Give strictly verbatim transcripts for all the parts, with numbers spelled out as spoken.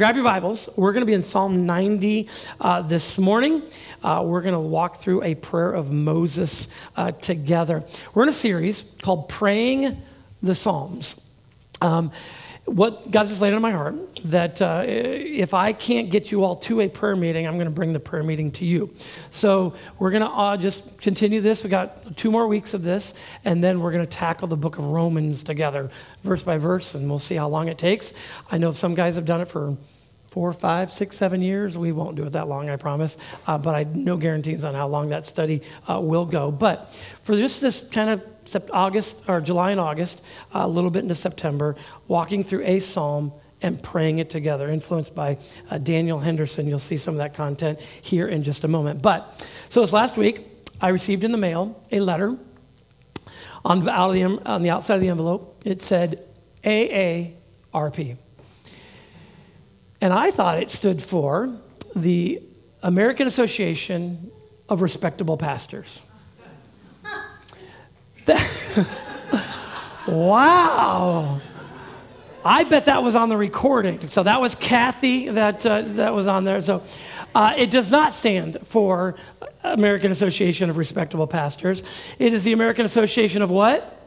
Grab your Bibles. We're going to be in Psalm ninety uh, this morning. Uh, we're going to walk through a prayer of Moses uh, together. We're in a series called Praying the Psalms. Um, what God just laid on my heart, that uh, if I can't get you all to a prayer meeting, I'm going to bring the prayer meeting to you. So we're going to uh, just continue this. We got two more weeks of this, and then we're going to tackle the book of Romans together, verse by verse, and we'll see how long it takes. I know some guys have done it for four, five, six, seven years. We won't do it that long, I promise. Uh, but I no guarantees on how long that study uh, will go. But for just this kind of sept- August or July and August, uh, a little bit into September, walking through a psalm and praying it together, influenced by uh, Daniel Henderson. You'll see some of that content here in just a moment. But so this last week, I received in the mail a letter on the, out of the, on the outside of the envelope. It said A A R P. And I thought it stood for the American Association of Respectable Pastors. Wow. I bet that was on the recording. So that was Kathy that uh, that was on there. So uh, it does not stand for American Association of Respectable Pastors. It is the American Association of what?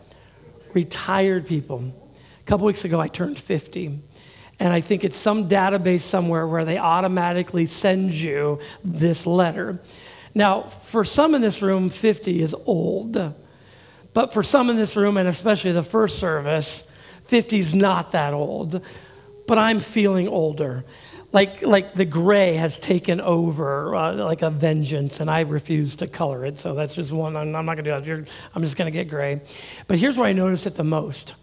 Retired people. A couple weeks ago, I turned fifty. And I think it's some database somewhere where they automatically send you this letter. Now, for some in this room, fifty is old. But for some in this room, and especially the first service, fifty is not that old. But I'm feeling older. Like like the gray has taken over, uh, like a vengeance, and I refuse to color it. So that's just one. I'm, I'm not going to do that. You're, I'm just going to get gray. But here's where I notice it the most.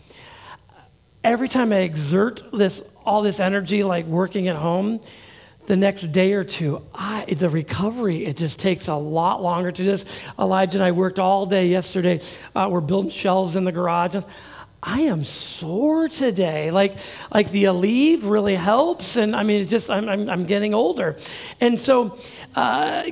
Every time I exert this all this energy, like working at home, the next day or two, I, the recovery, it just takes a lot longer to do this. Elijah and I worked all day yesterday. Uh, we're building shelves in the garage. I am sore today. Like, like the Aleve really helps, and I mean, it just I'm I'm, I'm getting older, and so. Uh,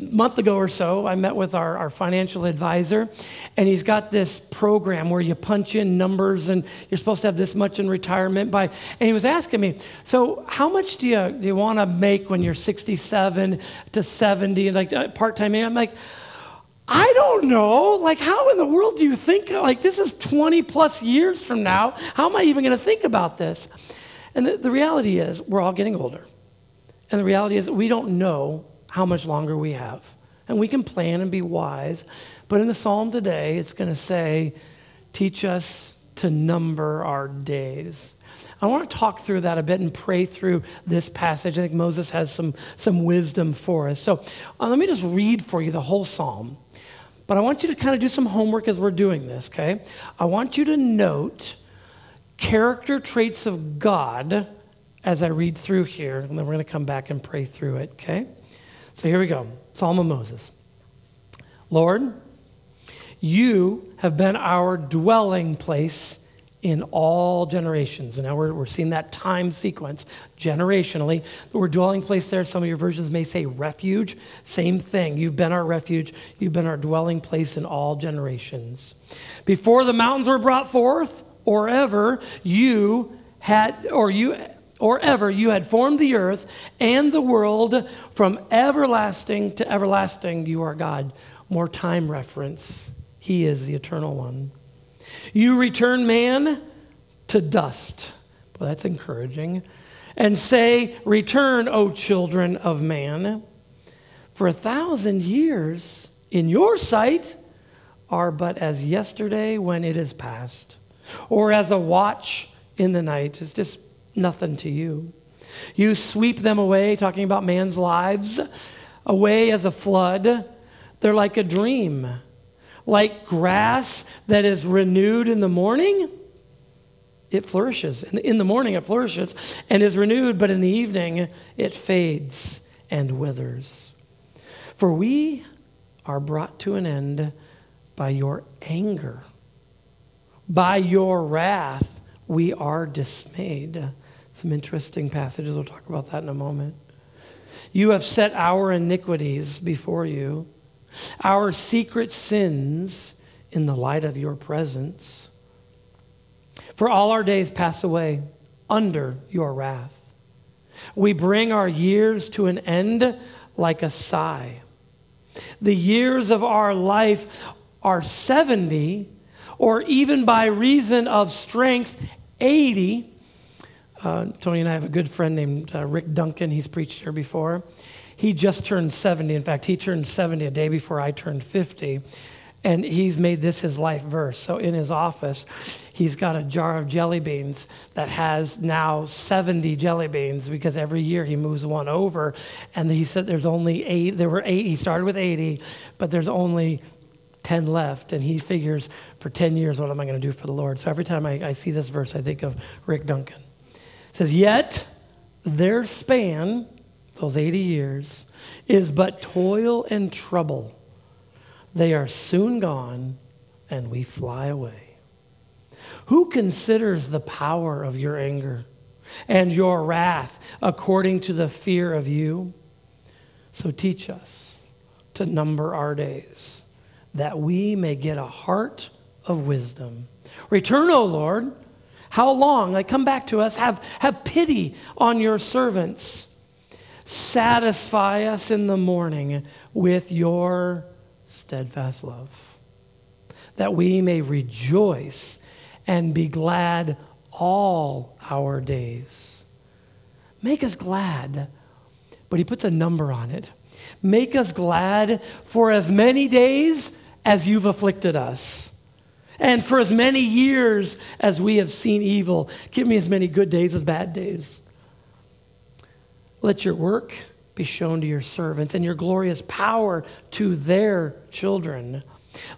month ago or so, I met with our, our financial advisor, and he's got this program where you punch in numbers and you're supposed to have this much in retirement by, and he was asking me, so how much do you do you want to make when you're sixty-seven to seventy, like uh, part-time? And I'm like, I don't know. Like, how in the world do you think, like, this is twenty plus years from now. How am I even going to think about this? And the, the reality is we're all getting older. And the reality is we don't know how much longer we have. And we can plan and be wise. But in the psalm today, it's going to say, teach us to number our days. I want to talk through that a bit and pray through this passage. I think Moses has some, some wisdom for us. So uh, let me just read for you the whole psalm. But I want you to kind of do some homework as we're doing this, okay? I want you to note character traits of God as I read through here. And then we're going to come back and pray through it, okay? So here we go, Psalm of Moses. Lord, you have been our dwelling place in all generations. And now we're, we're seeing that time sequence generationally. The word dwelling place there, some of your versions may say refuge. Same thing. You've been our refuge. You've been our dwelling place in all generations. Before the mountains were brought forth, or ever you had, or you... or ever you had formed the earth and the world, from everlasting to everlasting, you are God. More time reference. He is the eternal one. You return man to dust. Well, that's encouraging. And say, return, O children of man. For a thousand years in your sight are but as yesterday when it is past, or as a watch in the night. It's just nothing to you. You sweep them away, talking about man's lives, away as a flood. They're like a dream, like grass that is renewed in the morning. It flourishes. In the morning it flourishes and is renewed, but in the evening it fades and withers. For we are brought to an end by your anger. By your wrath we are dismayed. Some interesting passages. We'll talk about that in a moment. You have set our iniquities before you, our secret sins in the light of your presence. For all our days pass away under your wrath. We bring our years to an end like a sigh. The years of our life are seventy, or even by reason of strength, eighty. Uh, Tony and I have a good friend named uh, Rick Duncan. He's preached here before. He just turned seventy. In fact, he turned seventy a day before I turned fifty. And he's made this his life verse. So in his office, he's got a jar of jelly beans that has now seventy jelly beans, because every year he moves one over. And he said there's only eight. There were eight. He started with eighty, but there's only ten left. And he figures, for ten years, what am I going to do for the Lord? So every time I, I see this verse, I think of Rick Duncan. It says, yet their span, those eighty years, is but toil and trouble. They are soon gone, and we fly away. Who considers the power of your anger and your wrath according to the fear of you? So teach us to number our days, that we may get a heart of wisdom. Return, O Lord. How long? Like, come back to us. Have, have pity on your servants. Satisfy us in the morning with your steadfast love, that we may rejoice and be glad all our days. Make us glad, but he puts a number on it. Make us glad for as many days as you've afflicted us, and for as many years as we have seen evil. Give me as many good days as bad days. Let your work be shown to your servants, and your glorious power to their children.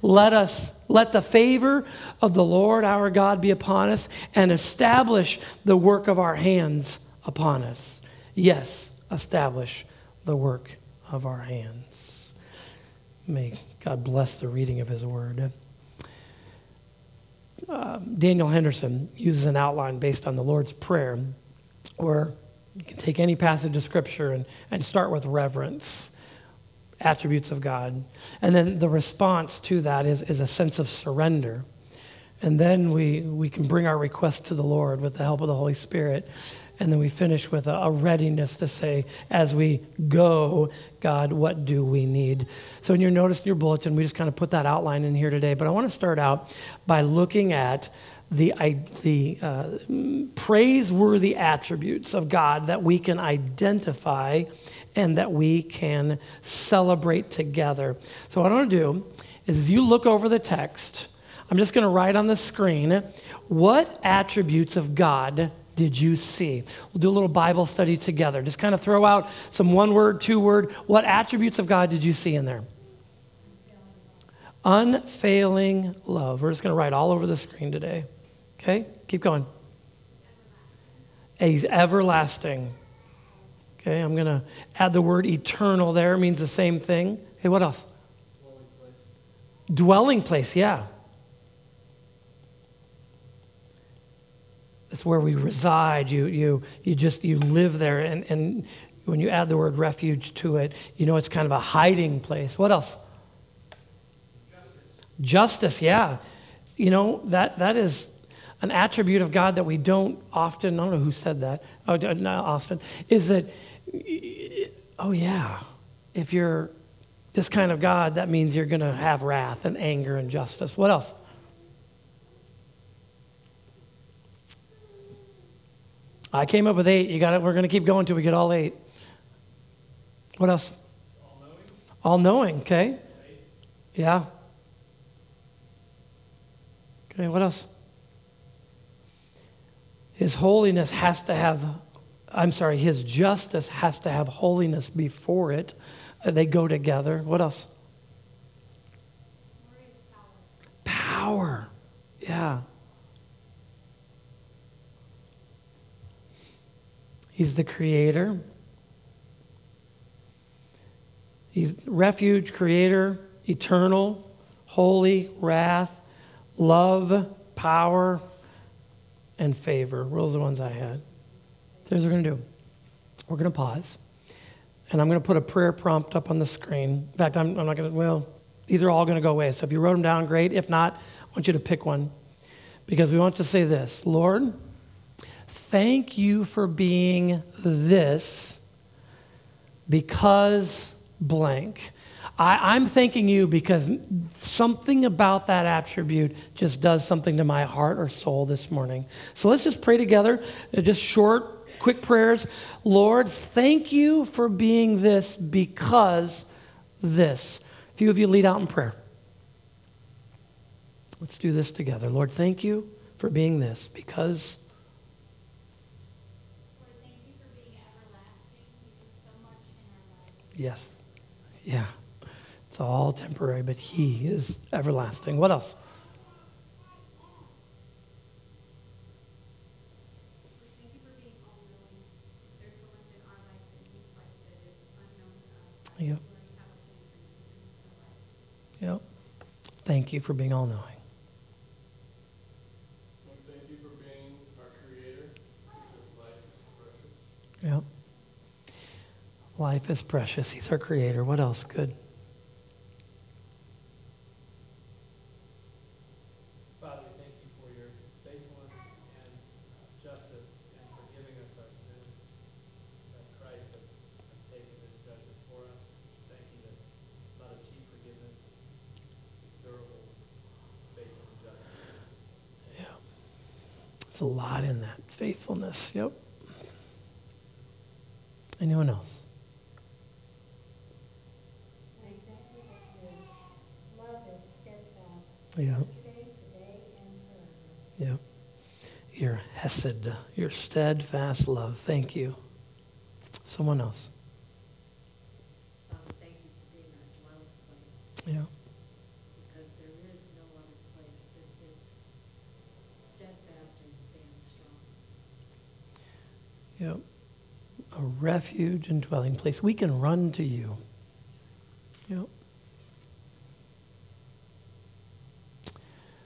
Let us, let the favor of the Lord our God be upon us, and establish the work of our hands upon us. Yes, establish the work of our hands. May God bless the reading of his word. Uh, Daniel Henderson uses an outline based on the Lord's Prayer, where you can take any passage of Scripture and, and start with reverence, attributes of God. And then the response to that is, is a sense of surrender. And then we, we can bring our request to the Lord with the help of the Holy Spirit. And then we finish with a, a readiness to say, as we go, God, what do we need? So in your notice in your bulletin, we just kind of put that outline in here today. But I want to start out by looking at the the uh, praiseworthy attributes of God that we can identify and that we can celebrate together. So what I want to do is, as you look over the text, I'm just going to write on the screen, what attributes of God did you see? We'll do a little Bible study together. Just kind of throw out some one word, two word. What attributes of God did you see in there? Unfailing love. We're just going to write all over the screen today. Okay, keep going. He's everlasting. Okay, I'm going to add the word eternal there. It means the same thing. Okay, what else? Dwelling place. Dwelling place, yeah. That's where we reside. You you you just, you live there. And, and when you add the word refuge to it, you know it's kind of a hiding place. What else? Justice, yeah. You know, that that is an attribute of God that we don't often, I don't know who said that, oh, not Austin, is that, oh yeah, if you're this kind of God, that means you're going to have wrath and anger and justice. What else? I came up with eight. You got it. We're going to keep going till we get all eight. What else? All-knowing. All-knowing, okay. Yeah. Okay, what else? His holiness has to have, I'm sorry, his justice has to have holiness before it. They go together. What else? Power. Power. Yeah. He's the creator. He's refuge, creator, eternal, holy, wrath, love, power, and favor. Those are the ones I had. So here's what we're going to do. We're going to pause, and I'm going to put a prayer prompt up on the screen. In fact, I'm, I'm not going to, well, these are all going to go away. So if you wrote them down, great. If not, I want you to pick one, because we want to say this. Lord, thank you for being this because blank. I, I'm thanking you because something about that attribute just does something to my heart or soul this morning. So let's just pray together, just short, quick prayers. Lord, thank you for being this because this. A few of you lead out in prayer. Let's do this together. Lord, thank you for being this because... Lord, thank you for being everlasting. You do so much in our lives. Yes. Yeah. It's all temporary, but he is everlasting. What else? Thank you for being all-knowing. There's so much in our life that he's like that is unknown to us. Yep. Yep. Thank you for being all-knowing. Thank you for being our creator. Life is precious. Yep. Life is precious. He's our creator. What else? Good. Father, thank you for your faithfulness and justice and for giving us our sins that Christ has taken this judgment for us. Thank you that not a cheap forgiveness, durable faithful judgment. Yeah. There's a lot in that faithfulness. Yep. Anyone else? Yeah. Yeah. Your hesed, your steadfast love. Thank you. Someone else. Thank you for being our dwelling place. Yeah. Because there is no other place that is steadfast and stands strong. Yeah. A refuge and dwelling place. We can run to you. Yeah.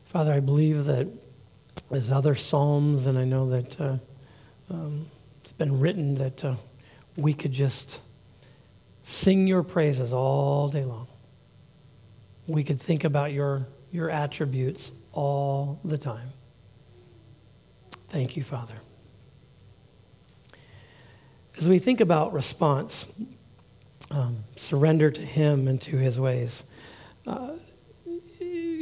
Father, I believe that there's other psalms, and I know that uh, um, it's been written that uh, we could just sing your praises all day long. We could think about your, your attributes all the time. Thank you, Father. As we think about response, um, surrender to him and to his ways, uh,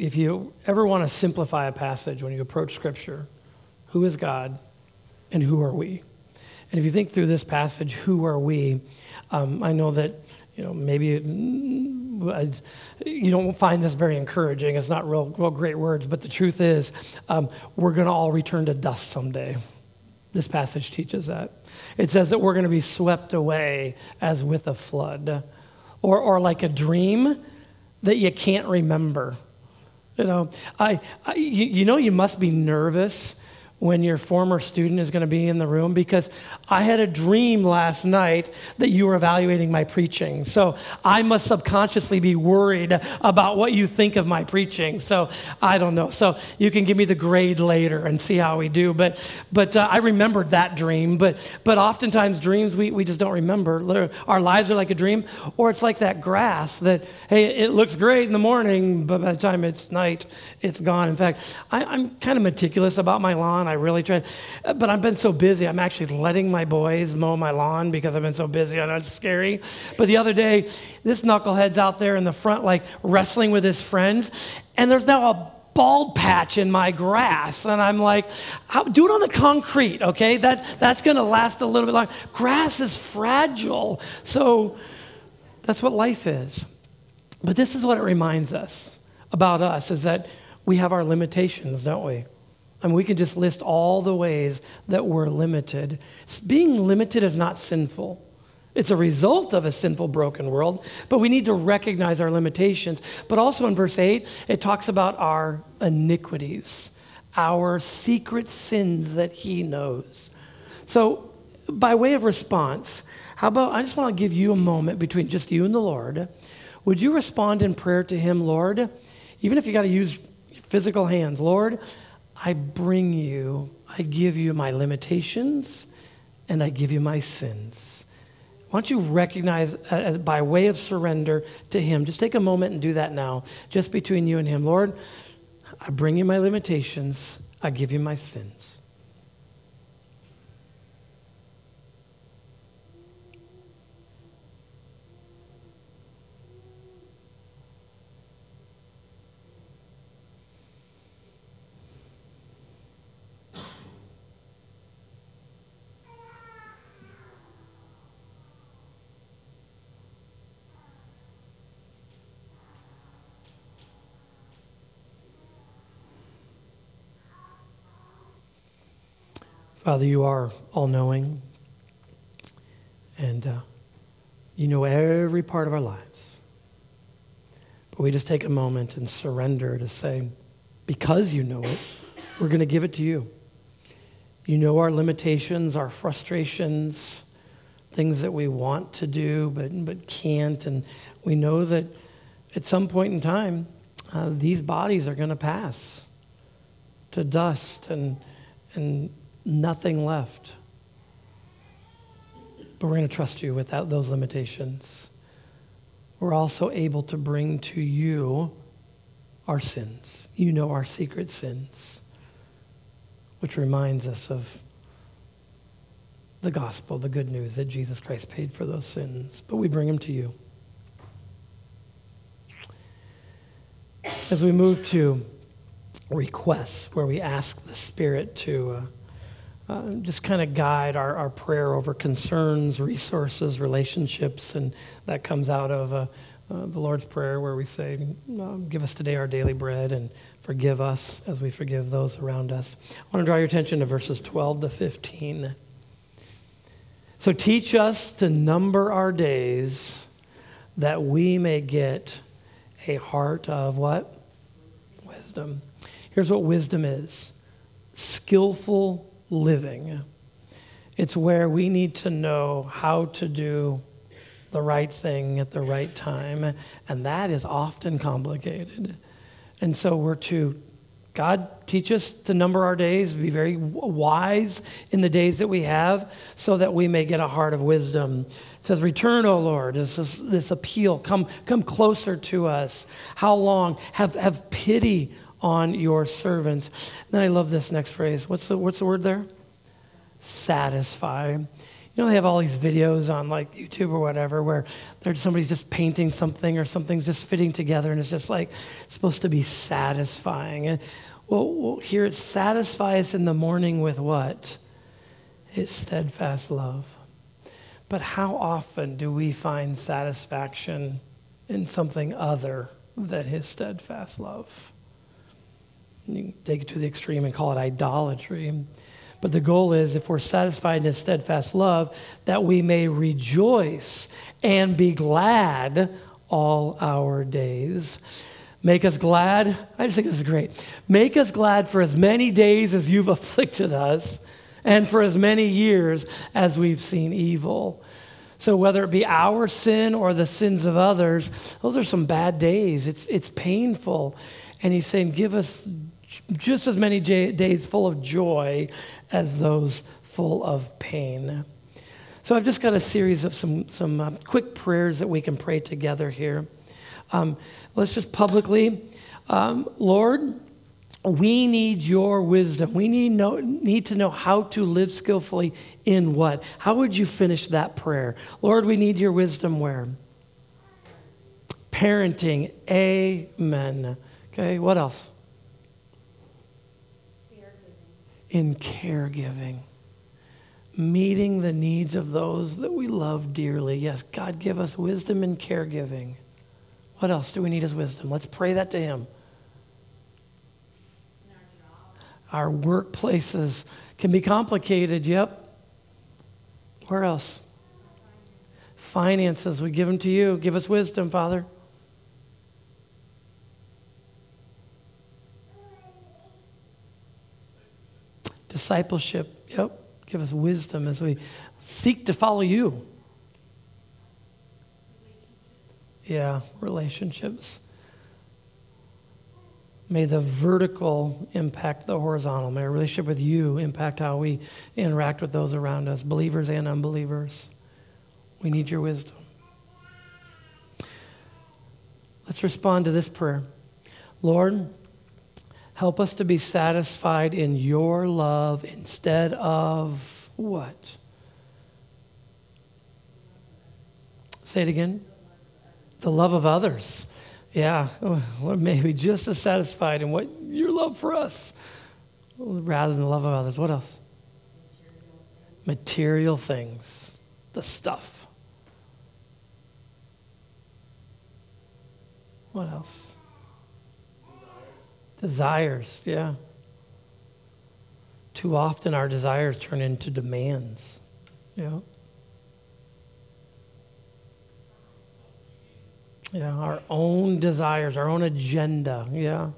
if you ever want to simplify a passage when you approach Scripture, who is God and who are we? And if you think through this passage, who are we? Um, I know that you know maybe it, you don't find this very encouraging. It's not real, real great words, but the truth is um, we're going to all return to dust someday. This passage teaches that. It says that we're going to be swept away as with a flood or, or like a dream that you can't remember. You know, I, I you, you know, you must be nervous when your former student is going to be in the room, because I had a dream last night that you were evaluating my preaching. So I must subconsciously be worried about what you think of my preaching. So I don't know. So you can give me the grade later and see how we do. But but uh, I remembered that dream. But but oftentimes dreams, we, we just don't remember. Our lives are like a dream. Or it's like that grass that, hey, it looks great in the morning, but by the time it's night, it's gone. In fact, I, I'm kind of meticulous about my lawn. I really tried, but I've been so busy. I'm actually letting my boys mow my lawn because I've been so busy. I know it's scary. But the other day, this knucklehead's out there in the front, like wrestling with his friends, and there's now a bald patch in my grass. And I'm like, how, do it on the concrete, okay? That that's going to last a little bit longer. Grass is fragile. So that's what life is. But this is what it reminds us about us, is that we have our limitations, don't we? I mean, we can just list all the ways that we're limited. Being limited is not sinful. It's a result of a sinful, broken world, but we need to recognize our limitations. But also in verse eight, it talks about our iniquities, our secret sins that he knows. So by way of response, how about, I just want to give you a moment between just you and the Lord. Would you respond in prayer to him, Lord? Even if you got to use physical hands, Lord, I bring you, I give you my limitations, and I give you my sins. Why don't you recognize, uh, by way of surrender to him, just take a moment and do that now, just between you and him. Lord, I bring you my limitations, I give you my sins. Father, you are all-knowing, and uh, you know every part of our lives. But we just take a moment and surrender to say, because you know it, we're going to give it to you. You know our limitations, our frustrations, things that we want to do but but can't, and we know that at some point in time, uh, these bodies are going to pass to dust and and nothing left. But we're going to trust you without those limitations. We're also able to bring to you our sins. You know our secret sins, which reminds us of the gospel, the good news that Jesus Christ paid for those sins. But we bring them to you. As we move to requests, where we ask the Spirit to uh, uh, just kind of guide our, our prayer over concerns, resources, relationships, and that comes out of uh, uh, the Lord's Prayer, where we say, give us today our daily bread, and forgive us as we forgive those around us. I want to draw your attention to verses twelve to fifteen. So teach us to number our days, that we may get a heart of what? Wisdom. Here's what wisdom is. Skillful living. It's where we need to know how to do the right thing at the right time, and that is often complicated. And so we're to, God, teach us to number our days, be very wise in the days that we have, so that we may get a heart of wisdom. It says, return, O Lord, this, this, this appeal. Come, come closer to us. How long? Have have pity on your servants. And then I love this next phrase. What's the what's the word there? Satisfy. You know, they have all these videos on like YouTube or whatever where there's somebody's just painting something or something's just fitting together, and it's just like it's supposed to be satisfying. And well, well here it satisfies in the morning with what? His steadfast love. But how often do we find satisfaction in something other than his steadfast love? You can take it to the extreme and call it idolatry. But the goal is, if we're satisfied in his steadfast love, that we may rejoice and be glad all our days. Make us glad. I just think this is great. Make us glad for as many days as you've afflicted us, and for as many years as we've seen evil. So whether it be our sin or the sins of others, those are some bad days. It's, it's painful. And he's saying, give us just as many j- days full of joy as those full of pain. So I've just got a series of some some uh, quick prayers that we can pray together here. Um, let's just publicly, um, Lord, we need your wisdom. We need know, need to know how to live skillfully in what? How would you finish that prayer? Lord, we need your wisdom where? Parenting. Amen. Okay, what else? In caregiving, meeting the needs of those that we love dearly. Yes, God, give us wisdom in caregiving. What else do we need as wisdom? Let's pray that to him. Our workplaces can be complicated, yep. Where else? Finances, we give them to you. Give us wisdom, Father. Discipleship, yep. Give us wisdom as we seek to follow you. Yeah, relationships. May the vertical impact the horizontal. May our relationship with you impact how we interact with those around us, believers and unbelievers. We need your wisdom. Let's respond to this prayer. Lord, help us to be satisfied in your love instead of what? Say it again. The love of others. Yeah, or maybe just as satisfied in what your love for us rather than the love of others. What else? Material things. The stuff. What else? Desires, yeah. Too often our desires turn into demands. Yeah. Yeah, our own desires, our own agenda. Yeah.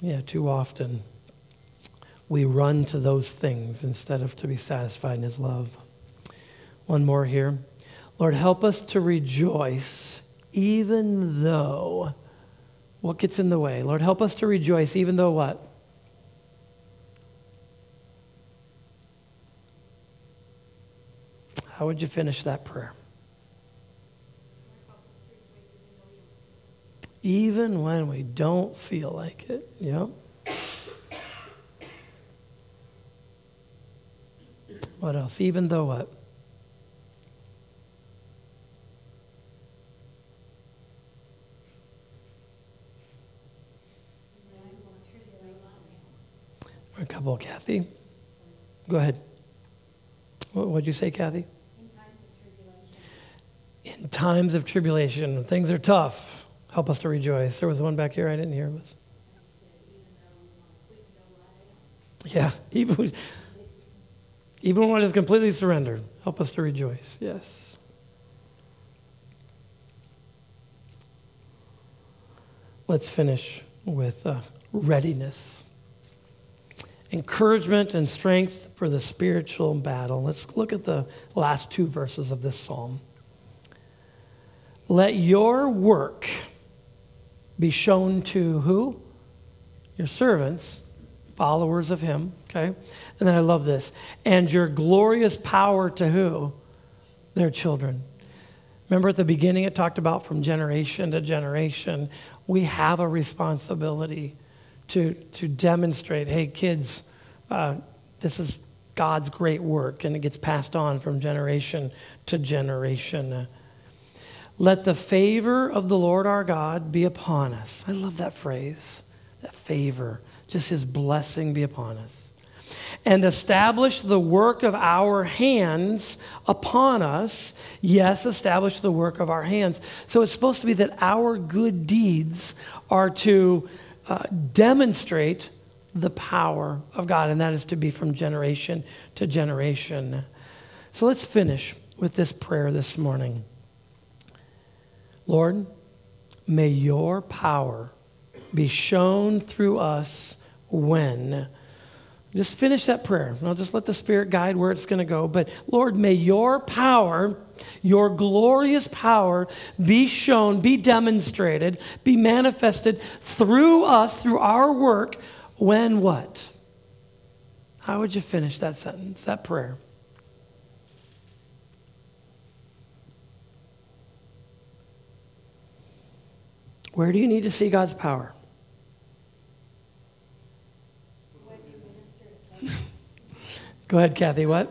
Yeah, too often we run to those things instead of to be satisfied in his love. One more here. Lord, help us to rejoice even though what gets in the way. Lord, help us to rejoice even though what? How would you finish that prayer? Even when we don't feel like it. Yep. What else? Even though what? A couple, Kathy. Go ahead. What what'd you say, Kathy? In times of tribulation. In times of tribulation, when things are tough. Help us to rejoice. There was one back here I didn't hear. It was. Yeah, even, even when it's completely surrendered, help us to rejoice. Yes. Let's finish with uh, readiness. Encouragement and strength for the spiritual battle. Let's look at the last two verses of this psalm. Let your work be shown to who? Your servants, followers of him, okay? And then I love this. And your glorious power to who? Their children. Remember at the beginning it talked about from generation to generation, we have a responsibility to, to demonstrate, hey kids, uh, this is God's great work, and it gets passed on from generation to generation. Let the favor of the Lord our God be upon us. I love that phrase, that favor. Just his blessing be upon us. And establish the work of our hands upon us. Yes, establish the work of our hands. So it's supposed to be that our good deeds are to uh, demonstrate the power of God, and that is to be from generation to generation. So let's finish with this prayer this morning. Lord, may your power be shown through us when. Just finish that prayer. I'll just let the Spirit guide where it's going to go. But Lord, may your power, your glorious power be shown, be demonstrated, be manifested through us, through our work, when what? How would you finish that sentence, that prayer? Where do you need to see God's power? When we minister to others. Go ahead, Kathy. What?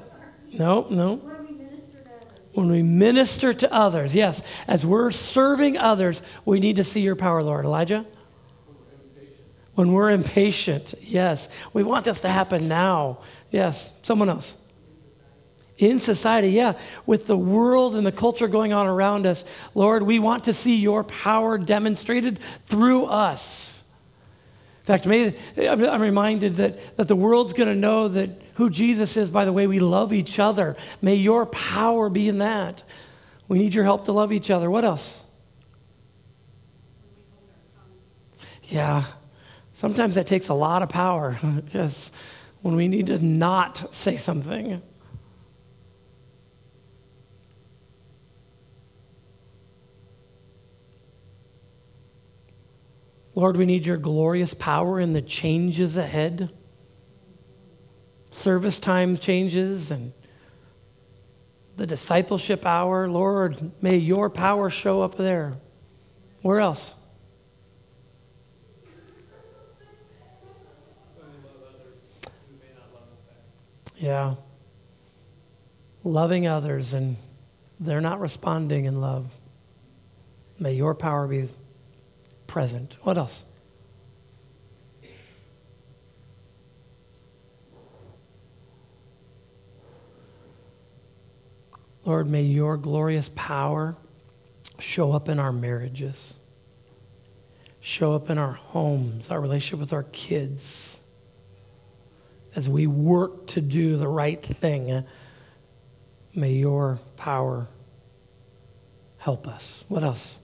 No, no. When we minister to others. When we minister to others, yes. As we're serving others, we need to see your power, Lord. Elijah? When we're impatient. When we're impatient, yes. We want this to happen now. Yes. Someone else. In society, yeah, with the world and the culture going on around us, Lord, we want to see your power demonstrated through us. In fact, maybe I'm reminded that, that the world's going to know that who Jesus is by the way we love each other. May your power be in that. We need your help to love each other. What else? Yeah, sometimes that takes a lot of power. Yes, when we need to not say something. Lord, we need your glorious power in the changes ahead. Service time changes and the discipleship hour. Lord, may your power show up there. Where else? Yeah. Loving others and they're not responding in love. May your power be present. What else? Lord, may your glorious power show up in our marriages, show up in our homes, our relationship with our kids, as we work to do the right thing. May your power help us. What else?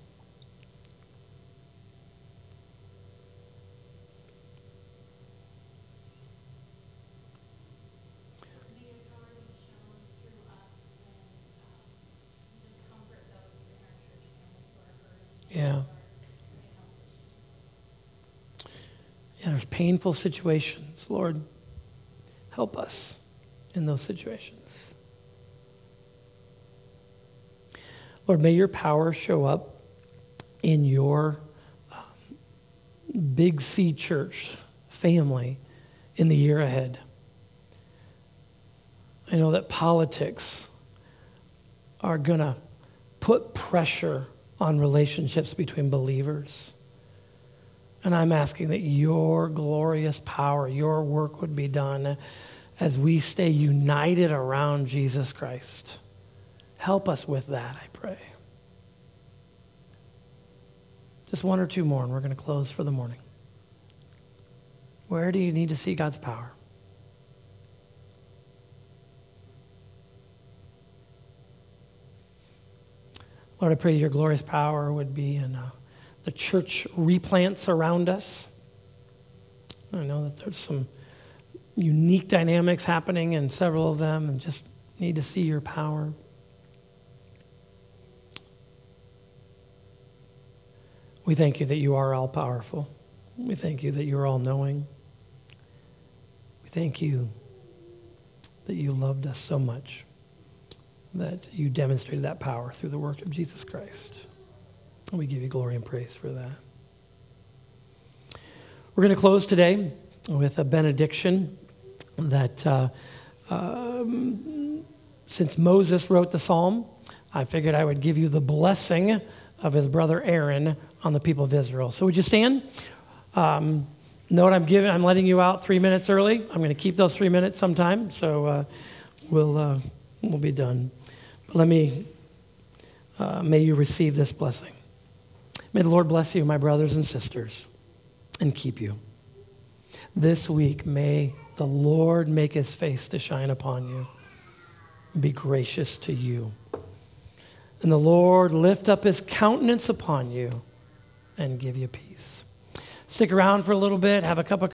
Yeah. Yeah, there's painful situations. Lord, help us in those situations. Lord, may your power show up in your um, Big C Church family in the year ahead. I know that politics are going to put pressure on relationships between believers. And I'm asking that your glorious power, your work would be done as we stay united around Jesus Christ. Help us with that, I pray. Just one or two more, and we're going to close for the morning. Where do you need to see God's power? Lord, I pray your glorious power would be in uh, the church replants around us. I know that there's some unique dynamics happening in several of them, and just need to see your power. We thank you that you are all-powerful. We thank you that you're all-knowing. We thank you that you loved us so much, that you demonstrated that power through the work of Jesus Christ. And we give you glory and praise for that. We're going to close today with a benediction that uh, um, since Moses wrote the psalm, I figured I would give you the blessing of his brother Aaron on the people of Israel. So would you stand? Um, note I'm giving, I'm letting you out three minutes early. I'm going to keep those three minutes sometime. So uh, we'll, uh, we'll be done. Let me, uh, may you receive this blessing. May the Lord bless you, my brothers and sisters, and keep you. This week, may the Lord make his face to shine upon you and be gracious to you. And the Lord lift up his countenance upon you and give you peace. Stick around for a little bit, have a cup of